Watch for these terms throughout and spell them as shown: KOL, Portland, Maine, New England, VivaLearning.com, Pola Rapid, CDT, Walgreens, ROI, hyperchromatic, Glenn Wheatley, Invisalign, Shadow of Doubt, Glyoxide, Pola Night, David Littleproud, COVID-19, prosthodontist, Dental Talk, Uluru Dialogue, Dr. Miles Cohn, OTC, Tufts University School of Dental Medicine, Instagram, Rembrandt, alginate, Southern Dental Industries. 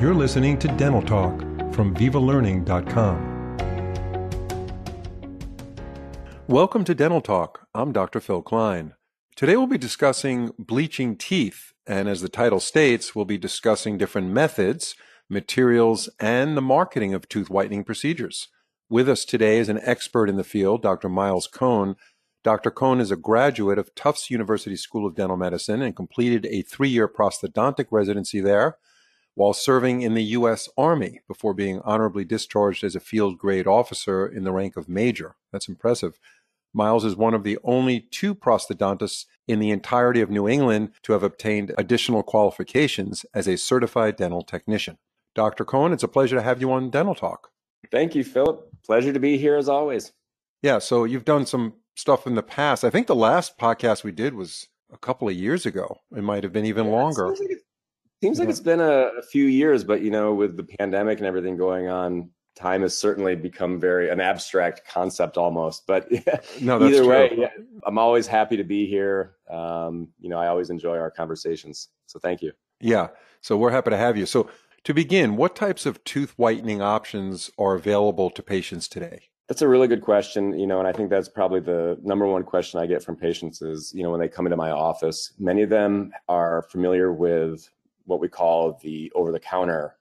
You're listening to Dental Talk from VivaLearning.com. Welcome to Dental Talk. I'm Dr. Phil Klein. Today we'll be discussing bleaching teeth, and as the title states, we'll be discussing different methods, materials, and the marketing of tooth whitening procedures. With us today is an expert in the field, Dr. Miles Cohn. Dr. Cohn is a graduate of Tufts University School of Dental Medicine and completed a 3-year prosthodontic residency there, while serving in the U.S. Army before being honorably discharged as a field grade officer in the rank of major. That's impressive. Miles is one of the only 2 prosthodontists in the entirety of New England to have obtained additional qualifications as a certified dental technician. Dr. Cohn, it's a pleasure to have you on Dental Talk. Thank you, Philip. Pleasure to be here as always. Yeah, so you've done some stuff in the past. I think the last podcast we did was a couple of years ago. It might have been even longer. Seems like it's been a few years, but you know, with the pandemic and everything going on, time has certainly become an abstract concept almost. But yeah, no, that's either way, yeah, I'm always happy to be here. You know, I always enjoy our conversations. So thank you. Yeah. So we're happy to have you. So to begin, what types of tooth whitening options are available to patients today? That's a really good question, you know, and I think that's probably the #1 question I get from patients is, you know, when they come into my office, many of them are familiar with what we call the over-the-counter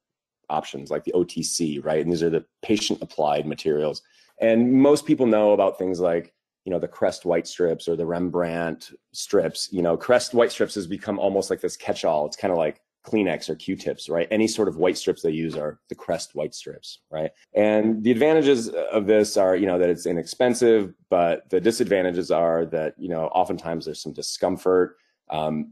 options, like the OTC, right? And these are the patient-applied materials. And most people know about things like, you know, the Crest white strips or the Rembrandt strips. You know, Crest white strips has become almost like this catch-all. It's kind of like Kleenex or Q-tips, right? Any sort of white strips they use are the Crest white strips, right? And the advantages of this are, you know, that it's inexpensive, but the disadvantages are that, you know, oftentimes there's some discomfort.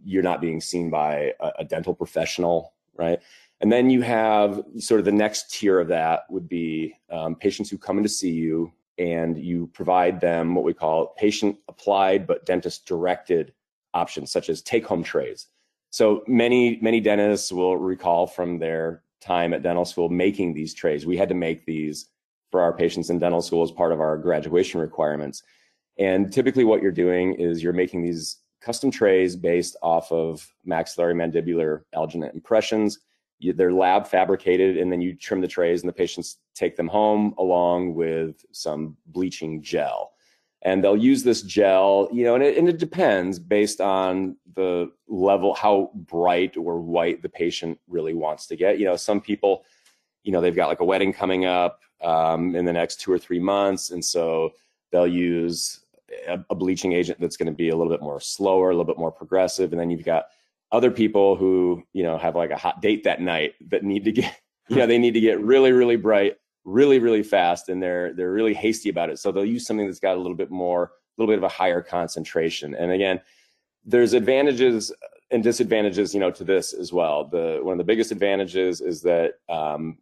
You're not being seen by a dental professional, right? And then you have sort of the next tier of that would be patients who come in to see you and you provide them what we call patient-applied but dentist-directed options, such as take-home trays. So many dentists will recall from their time at dental school making these trays. We had to make these for our patients in dental school as part of our graduation requirements. And typically what you're doing is you're making these custom trays based off of maxillary mandibular alginate impressions. They're lab fabricated, and then you trim the trays and the patients take them home along with some bleaching gel. And they'll use this gel, you know, and it depends based on the level, how bright or white the patient really wants to get. You know, some people, you know, they've got like a wedding coming up in the next 2 or 3 months. And so they'll use a bleaching agent that's going to be a little bit more slower, a little bit more progressive. And then you've got other people who, you know, have like a hot date that night that need to get, you know, they need to get really, really bright, really, really fast. And they're really hasty about it. So they'll use something that's got a little bit more, a little bit of a higher concentration. And again, there's advantages and disadvantages, you know, to this as well. One of the biggest advantages is that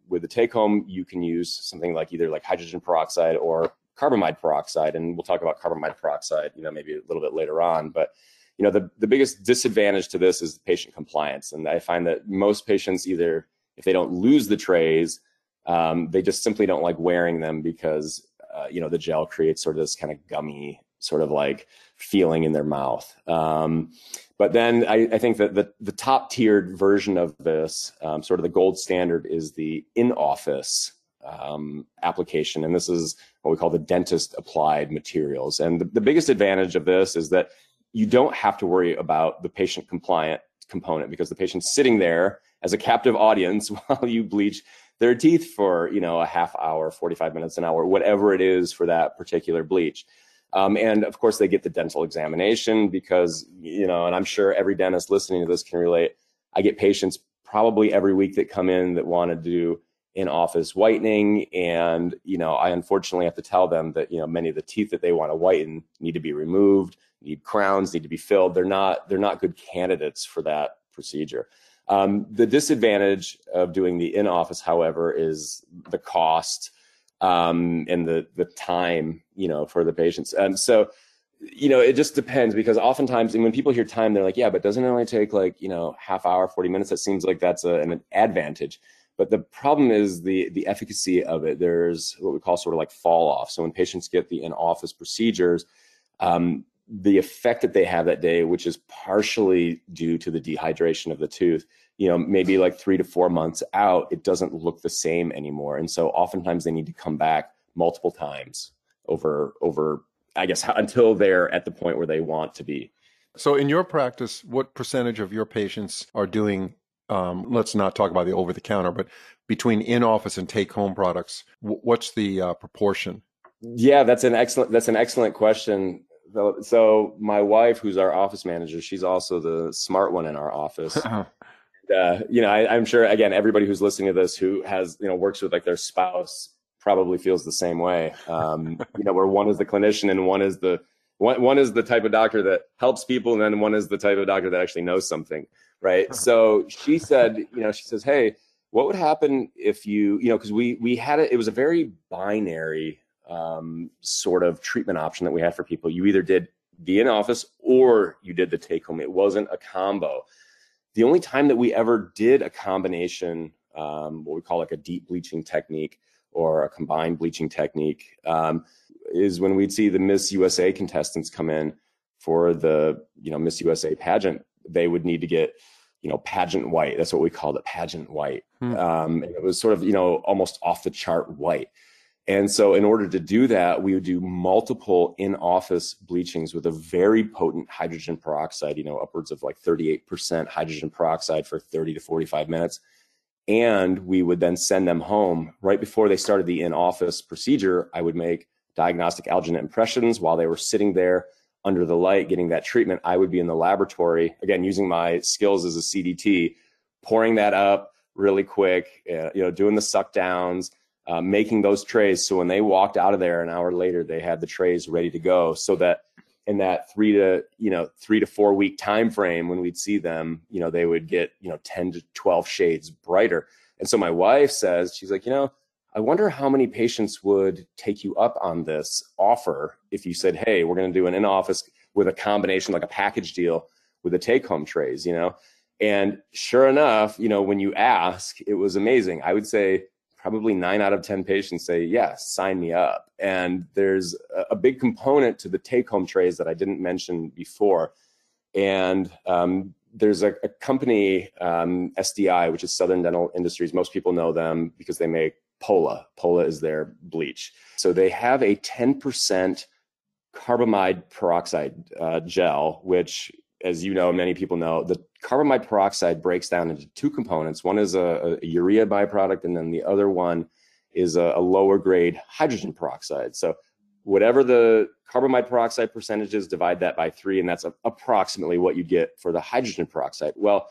with the take home, you can use something like either like hydrogen peroxide or carbamide peroxide, and we'll talk about carbamide peroxide, you know, maybe a little bit later on. But, you know, the biggest disadvantage to this is patient compliance. And I find that most patients either, if they don't lose the trays, they just simply don't like wearing them because, you know, the gel creates sort of this kind of gummy sort of like feeling in their mouth. But then I think that the top tiered version of this, sort of the gold standard, is the in-office application. And this is what we call the dentist applied materials. And the biggest advantage of this is that you don't have to worry about the patient compliant component, because the patient's sitting there as a captive audience while you bleach their teeth for, you know, a half hour, 45 minutes, an hour, whatever it is for that particular bleach. And of course they get the dental examination because, you know, and I'm sure every dentist listening to this can relate. I get patients probably every week that come in that want to do in-office whitening, and you know, I unfortunately have to tell them that, you know, many of the teeth that they want to whiten need to be removed, need crowns, need to be filled. They're not good candidates for that procedure. The disadvantage of doing the in-office, however, is the cost and the time, you know, for the patients. And so, you know, it just depends, because oftentimes, and when people hear time, they're like, yeah, but doesn't it only take like, you know, half hour, 40 minutes? That seems like that's an advantage. But the problem is the efficacy of it. There's what we call sort of like fall off. So when patients get the in-office procedures, the effect that they have that day, which is partially due to the dehydration of the tooth, you know, maybe like 3 to 4 months out, it doesn't look the same anymore. And so oftentimes they need to come back multiple times over, I guess, until they're at the point where they want to be. So in your practice, what percentage of your patients are doing, let's not talk about the over-the-counter, but between in-office and take-home products, what's the proportion? Yeah, that's an excellent question. So my wife, who's our office manager, she's also the smart one in our office. You know, I'm sure, again, everybody who's listening to this who has, you know, works with like their spouse probably feels the same way. You know, where one is the clinician and one is the type of doctor that helps people, and then one is the type of doctor that actually knows something, right? So she said, you know, she says, hey, what would happen if you, you know, because we had it was a very binary sort of treatment option that we had for people. You either did the in-office or you did the take-home. It wasn't a combo. The only time that we ever did a combination, what we call like a deep bleaching technique or a combined bleaching technique, is when we'd see the Miss USA contestants come in for the, you know, Miss USA pageant. They would need to get, you know, pageant white. That's what we called it, pageant white. And it was sort of, you know, almost off the chart white. And so in order to do that, we would do multiple in-office bleachings with a very potent hydrogen peroxide, you know, upwards of like 38% hydrogen peroxide for 30 to 45 minutes. And we would then send them home. Right before they started the in-office procedure, I would make diagnostic alginate impressions while they were sitting there under the light getting that treatment. I would be in the laboratory, again, using my skills as a CDT, pouring that up really quick, you know, doing the suck downs, making those trays. So when they walked out of there an hour later, they had the trays ready to go, so that in that 3 to 4 week time frame, when we'd see them, you know, they would get, you know, 10 to 12 shades brighter. And so my wife says, she's like, you know, I wonder how many patients would take you up on this offer if you said, hey, we're going to do an in-office with a combination, like a package deal with the take-home trays, you know? And sure enough, you know, when you ask, it was amazing. I would say probably 9 out of 10 patients say, yeah, sign me up. And there's a big component to the take-home trays that I didn't mention before. And there's a company, SDI, which is Southern Dental Industries. Most people know them because they make Pola. Pola is their bleach. So they have a 10% carbamide peroxide gel, which, as you know, many people know, the carbamide peroxide breaks down into two components. One is a urea byproduct, and then the other one is a lower grade hydrogen peroxide. So whatever the carbamide peroxide percentage is, divide that by 3, and that's approximately what you get for the hydrogen peroxide. Well,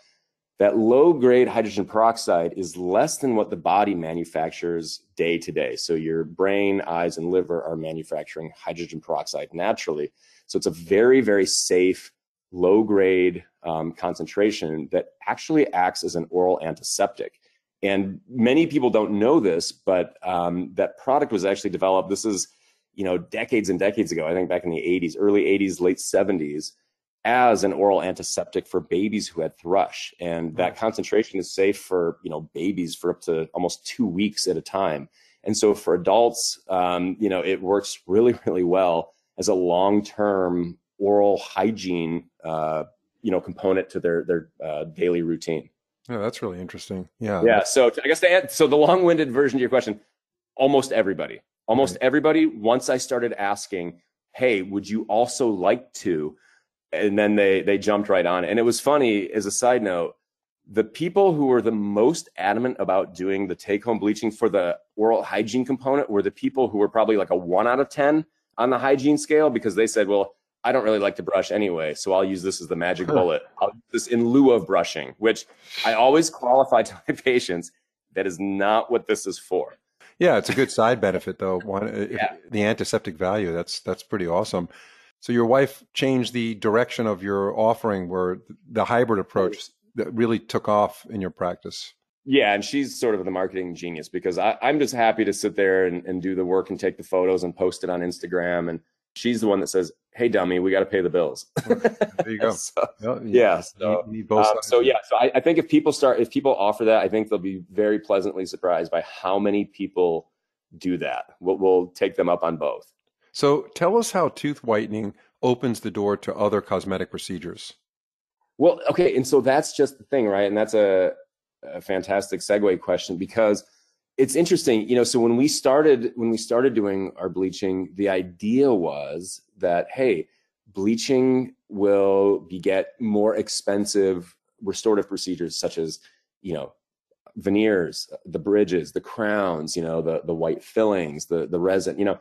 that low grade hydrogen peroxide is less than what the body manufactures day to day. So your brain, eyes, and liver are manufacturing hydrogen peroxide naturally. So it's a very, very safe low grade concentration that actually acts as an oral antiseptic. And many people don't know this, but that product was actually developed, this is, you know, decades and decades ago, I think back in the 80s, early 80s, late 70s, as an oral antiseptic for babies who had thrush. And that concentration is safe for, you know, babies for up to almost 2 weeks at a time. And so for adults, you know, it works really, really well as a long-term oral hygiene, you know, component to their daily routine. Yeah, that's really interesting. Yeah. Yeah. So I guess so the long-winded version to your question, almost everybody, once I started asking, hey, would you also like to, and then they jumped right on. And it was funny, as a side note, the people who were the most adamant about doing the take-home bleaching for the oral hygiene component were the people who were probably like a 1 out of 10 on the hygiene scale, because they said, well, I don't really like to brush anyway, so I'll use this as the magic bullet. I'll use this in lieu of brushing, which I always qualify to my patients. That is not what this is for. Yeah, it's a good side benefit, though. The antiseptic value, that's pretty awesome. So your wife changed the direction of your offering, where the hybrid approach that really took off in your practice. Yeah, and she's sort of the marketing genius, because I'm just happy to sit there and do the work and take the photos and post it on Instagram. And she's the one that says, hey, dummy, we got to pay the bills. There you go. So I think if people offer that, I think they'll be very pleasantly surprised by how many people do that. We'll take them up on both. So tell us how tooth whitening opens the door to other cosmetic procedures. Well, okay. And so that's just the thing, right? And that's a fantastic segue question, because it's interesting, you know, so when we started doing our bleaching, the idea was that, hey, bleaching will beget more expensive restorative procedures such as, you know, veneers, the bridges, the crowns, you know, the white fillings, the resin, you know,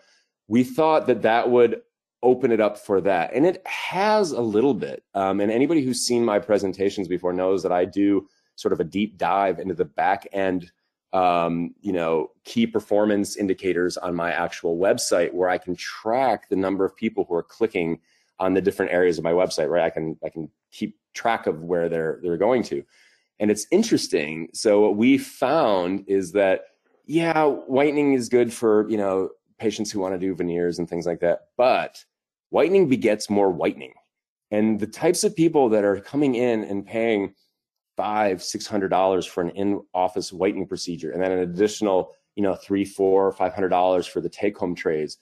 we thought that that would open it up for that. And it has a little bit. And anybody who's seen my presentations before knows that I do sort of a deep dive into the back end, you know, key performance indicators on my actual website, where I can track the number of people who are clicking on the different areas of my website, right? I can keep track of where they're going to. And it's interesting. So what we found is that, yeah, whitening is good for, you know, patients who want to do veneers and things like that, but whitening begets more whitening. And the types of people that are coming in and paying $500-$600 for an in-office whitening procedure, and then an additional, you know, $300-$500 for the take-home trays,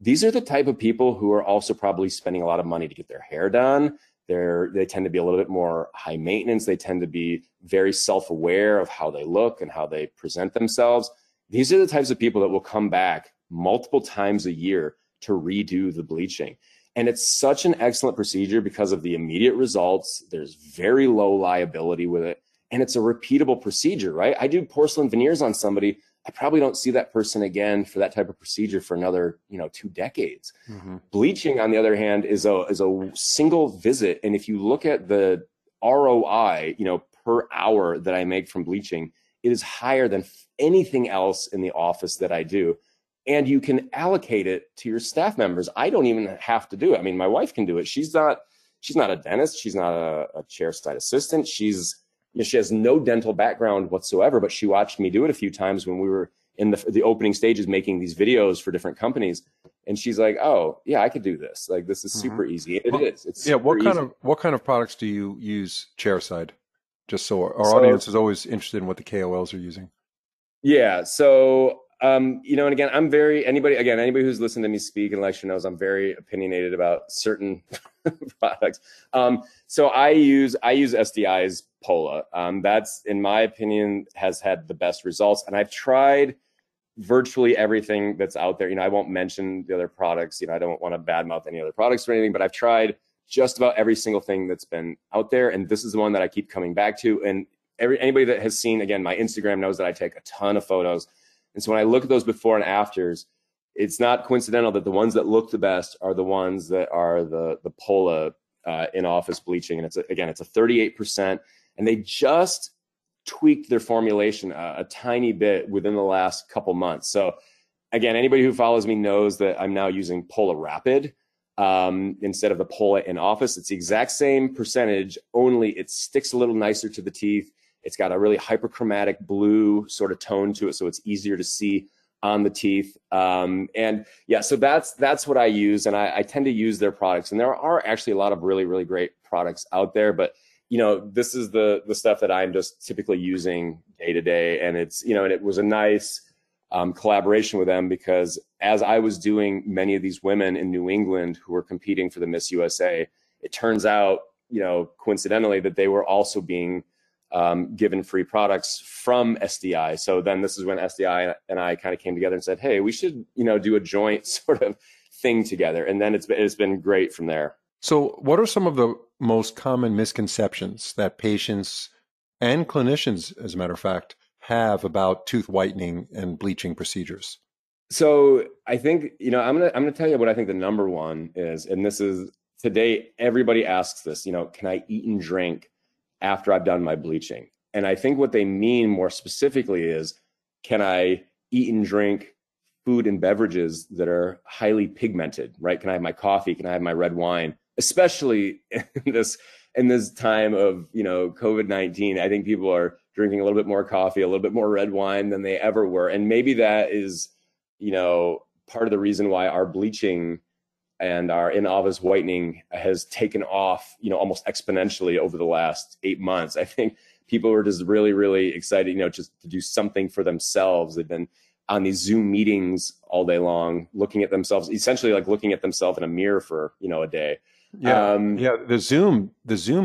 these are the type of people who are also probably spending a lot of money to get their hair done. They tend to be a little bit more high maintenance. They tend to be very self-aware of how they look and how they present themselves. These are the types of people that will come back multiple times a year to redo the bleaching. And it's such an excellent procedure because of the immediate results. There's very low liability with it. And it's a repeatable procedure, right? I do porcelain veneers on somebody. I probably don't see that person again for that type of procedure for another, you know, 2 decades. Mm-hmm. Bleaching, on the other hand, is a single visit. And if you look at the ROI, you know, per hour that I make from bleaching, it is higher than anything else in the office that I do. And you can allocate it to your staff members. I don't even have to do it. I mean, my wife can do it. She's not a dentist. She's not a chairside assistant. She has no dental background whatsoever, but she watched me do it a few times when we were in the opening stages making these videos for different companies. And she's like, oh, yeah, I could do this. Like, this is super easy. It is. It's super easy. What kind of products do you use chairside? Just so our audience is always interested in what the KOLs are using. Yeah. So, you know, and again, I'm anybody who's listened to me speak and lecture knows I'm very opinionated about certain products. So I use SDI's Pola. That's, in my opinion, has had the best results. And I've tried virtually everything that's out there. You know, I won't mention the other products. You know, I don't want to badmouth any other products or anything, but I've tried just about every single thing that's been out there. And this is the one that I keep coming back to. And anybody that has seen, again, my Instagram knows that I take a ton of photos. And so when I look at those before and afters, it's not coincidental that the ones that look the best are the ones that are the Pola in-office bleaching. And it's a 38%. And they just tweaked their formulation a tiny bit within the last couple months. So again, anybody who follows me knows that I'm now using Pola Rapid instead of the Pola in-office. It's the exact same percentage, only it sticks a little nicer to the teeth. It's got a really hyperchromatic blue sort of tone to it, so it's easier to see on the teeth. And yeah, so that's what I use, and I tend to use their products. And there are actually a lot of really, really great products out there, but you know, this is the stuff that I'm just typically using day to day. And it's, you know, and it was a nice collaboration with them, because as I was doing many of these women in New England who were competing for the Miss USA, it turns out, you know, coincidentally, that they were also being given free products from SDI. So then this is when SDI and I kind of came together and said, hey, we should, you know, do a joint sort of thing together. And then it's been great from there. So what are some of the most common misconceptions that patients and clinicians, as a matter of fact, have about tooth whitening and bleaching procedures? So I think, you know, I'm going to tell you what I think the number one is, and this is today, everybody asks this, you know, can I eat and drink after I've done my bleaching? And I think what they mean more specifically is, can I eat and drink food and beverages that are highly pigmented, right? Can I have my coffee? Can I have my red wine? Especially in this time of, you know, COVID-19, I think people are drinking a little bit more coffee, a little bit more red wine than they ever were. And maybe that is, you know, part of the reason why our bleaching and our in-office whitening has taken off, you know, almost exponentially over the last 8 months. I think people were just really, really excited, you know, just to do something for themselves. They've been on these Zoom meetings all day long, looking at themselves, essentially like looking at themselves in a mirror for, you know, a day. Yeah. The Zoom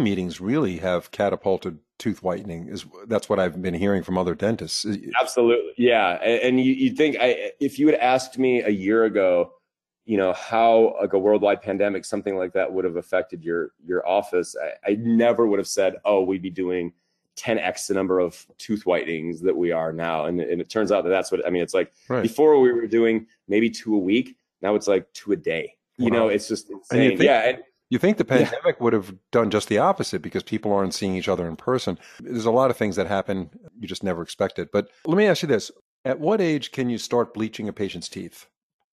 meetings really have catapulted tooth whitening. That's what I've been hearing from other dentists. Absolutely. Yeah. And you'd think if you had asked me a year ago, you know, how like a worldwide pandemic, something like that would have affected your office, I never would have said, oh, we'd be doing 10x the number of tooth whitenings that we are now. And it turns out that that's what, I mean, it's like before we were doing maybe 2 a week. Now it's like 2 a day. You know, it's just insane. And you think the pandemic would have done just the opposite because people aren't seeing each other in person. There's a lot of things that happen you just never expected. But let me ask you this. At what age can you start bleaching a patient's teeth?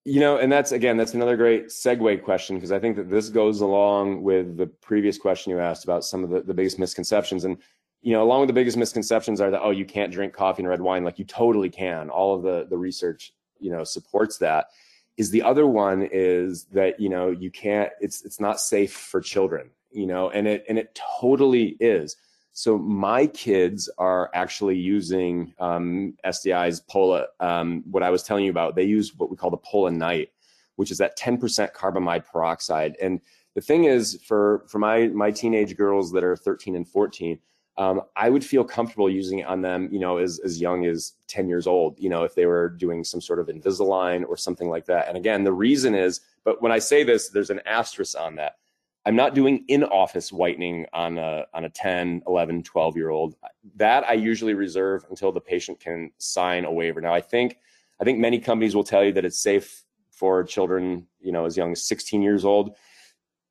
You know, and that's another great segue question, because I think that this goes along with the previous question you asked about some of the biggest misconceptions. And, you know, along with the biggest misconceptions are that, oh, you can't drink coffee and red wine. Like, you totally can. All of the research, you know, supports that. Is the other one is that, you know, you can't, it's not safe for children, you know, and it totally is. So my kids are actually using SDI's Pola, what I was telling you about. They use what we call the Pola Night, which is that 10% carbamide peroxide. And the thing is, for my teenage girls that are 13 and 14, I would feel comfortable using it on them, you know, as young as 10 years old, you know, if they were doing some sort of Invisalign or something like that. And again, the reason is, but when I say this, there's an asterisk on that. I'm not doing in-office whitening on a 10, 11, 12-year-old. That I usually reserve until the patient can sign a waiver. Now, I think many companies will tell you that it's safe for children, you know, as young as 16 years old.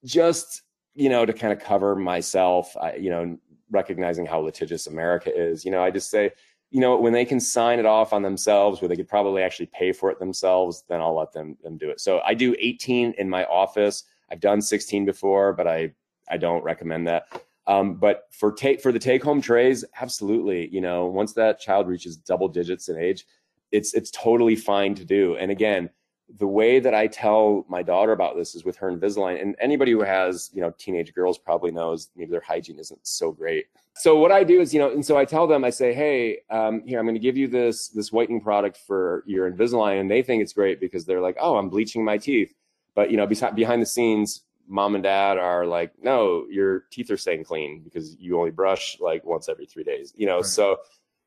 Just, you know, to kind of cover myself, you know, recognizing how litigious America is, you know, I just say, you know, when they can sign it off on themselves, where they could probably actually pay for it themselves, then I'll let them do it. So I do 18 in my office. I've done 16 before, but I don't recommend that. But for the take-home trays, absolutely. You know, once that child reaches double digits in age, it's totally fine to do. And again, the way that I tell my daughter about this is with her Invisalign. And anybody who has, you know, teenage girls probably knows maybe their hygiene isn't so great. So what I do is, you know, and so I tell them, I say, hey, here, I'm going to give you this whitening product for your Invisalign. And they think it's great because they're like, oh, I'm bleaching my teeth. But, you know, behind the scenes, mom and dad are like, no, your teeth are staying clean because you only brush like once every 3 days, you know. Right. So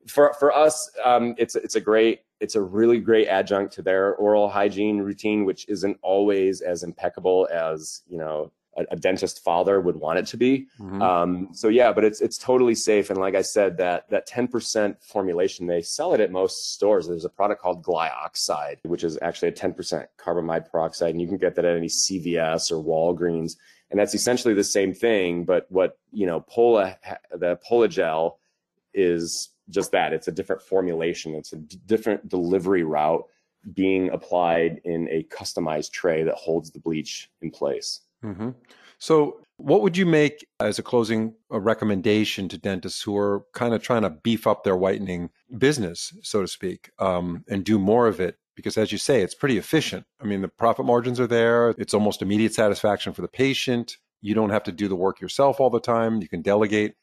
for us, it's a really great adjunct to their oral hygiene routine, which isn't always as impeccable as, you know, a dentist father would want it to be. Mm-hmm. So yeah, but it's totally safe. And like I said, that 10% formulation, they sell it at most stores. There's a product called Glyoxide, which is actually a 10% carbamide peroxide, and you can get that at any CVS or Walgreens. And that's essentially the same thing, but what, you know, the Pola gel is just that. It's a different formulation. It's a different delivery route being applied in a customized tray that holds the bleach in place. Mm-hmm. So what would you make as a closing recommendation to dentists who are kind of trying to beef up their whitening business, so to speak, and do more of it? Because as you say, it's pretty efficient. I mean, the profit margins are there. It's almost immediate satisfaction for the patient. You don't have to do the work yourself all the time. You can delegate.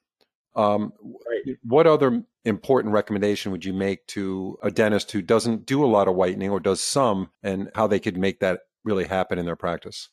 What other important recommendation would you make to a dentist who doesn't do a lot of whitening or does some, and how they could make that really happen in their practice?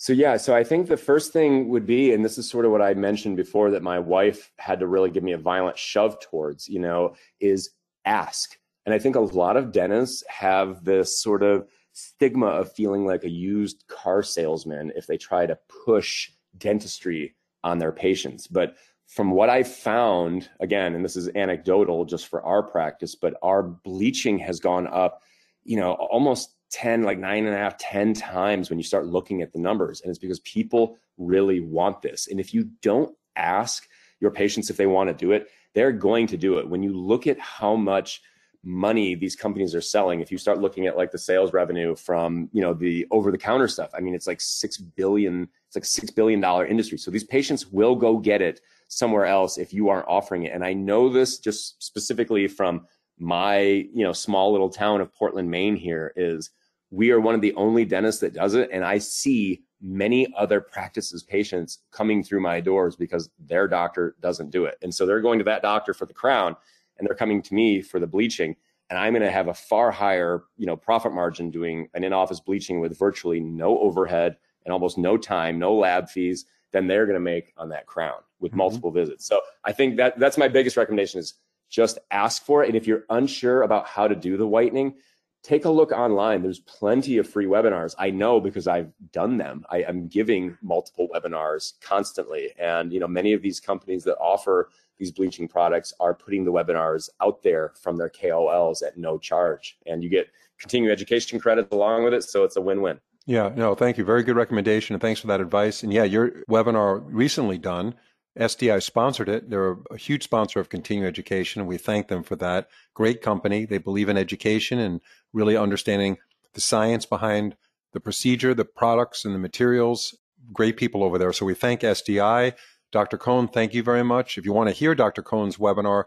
So yeah, so I think the first thing would be, and this is sort of what I mentioned before that my wife had to really give me a violent shove towards, you know, is ask. And I think a lot of dentists have this sort of stigma of feeling like a used car salesman if they try to push dentistry on their patients. But from what I found, again, and this is anecdotal just for our practice, but our bleaching has gone up, you know, almost 10, like 9.5, 10 times when you start looking at the numbers. And it's because people really want this. And if you don't ask your patients if they want to do it, they're going to do it. When you look at how much money these companies are selling, if you start looking at like the sales revenue from, you know, the over-the-counter stuff, I mean, it's like $6 billion, it's like $6 billion industry. So these patients will go get it somewhere else if you aren't offering it. And I know this just specifically from my, you know, small little town of Portland, Maine here, is we are one of the only dentists that does it. And I see many other practices patients coming through my doors because their doctor doesn't do it. And so they're going to that doctor for the crown and they're coming to me for the bleaching. and I'm going to have a far higher, profit margin doing an in-office bleaching with virtually no overhead and almost no time, no lab fees, than they're going to make on that crown with multiple visits. So I think that that's my biggest recommendation is just ask for it. And if you're unsure about how to do the whitening, take a look online. There's plenty of free webinars. I know because I've done them. I am giving multiple webinars constantly. And many of these companies that offer these bleaching products are putting the webinars out there from their KOLs at no charge. And you get continuing education credits along with it. So it's a win-win. Yeah, no, thank you. Very good recommendation. And thanks for that advice. And yeah, your webinar recently done, SDI sponsored it. They're a huge sponsor of continuing education, and we thank them for that. Great company. They believe in education and really understanding the science behind the procedure, the products, and the materials. Great people over there. So we thank SDI. Dr. Cohn, thank you very much. If you want to hear Dr. Cohn's webinar,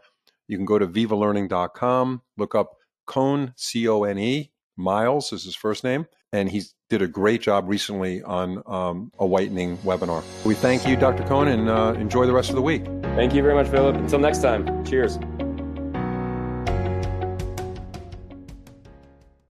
you can go to VivaLearning.com, look up Cohn, C-O-N-E, Miles is his first name, and he did a great job recently on a whitening webinar. We thank you, Dr. Cohn, and enjoy the rest of the week. Thank you very much, Philip. Until next time, cheers.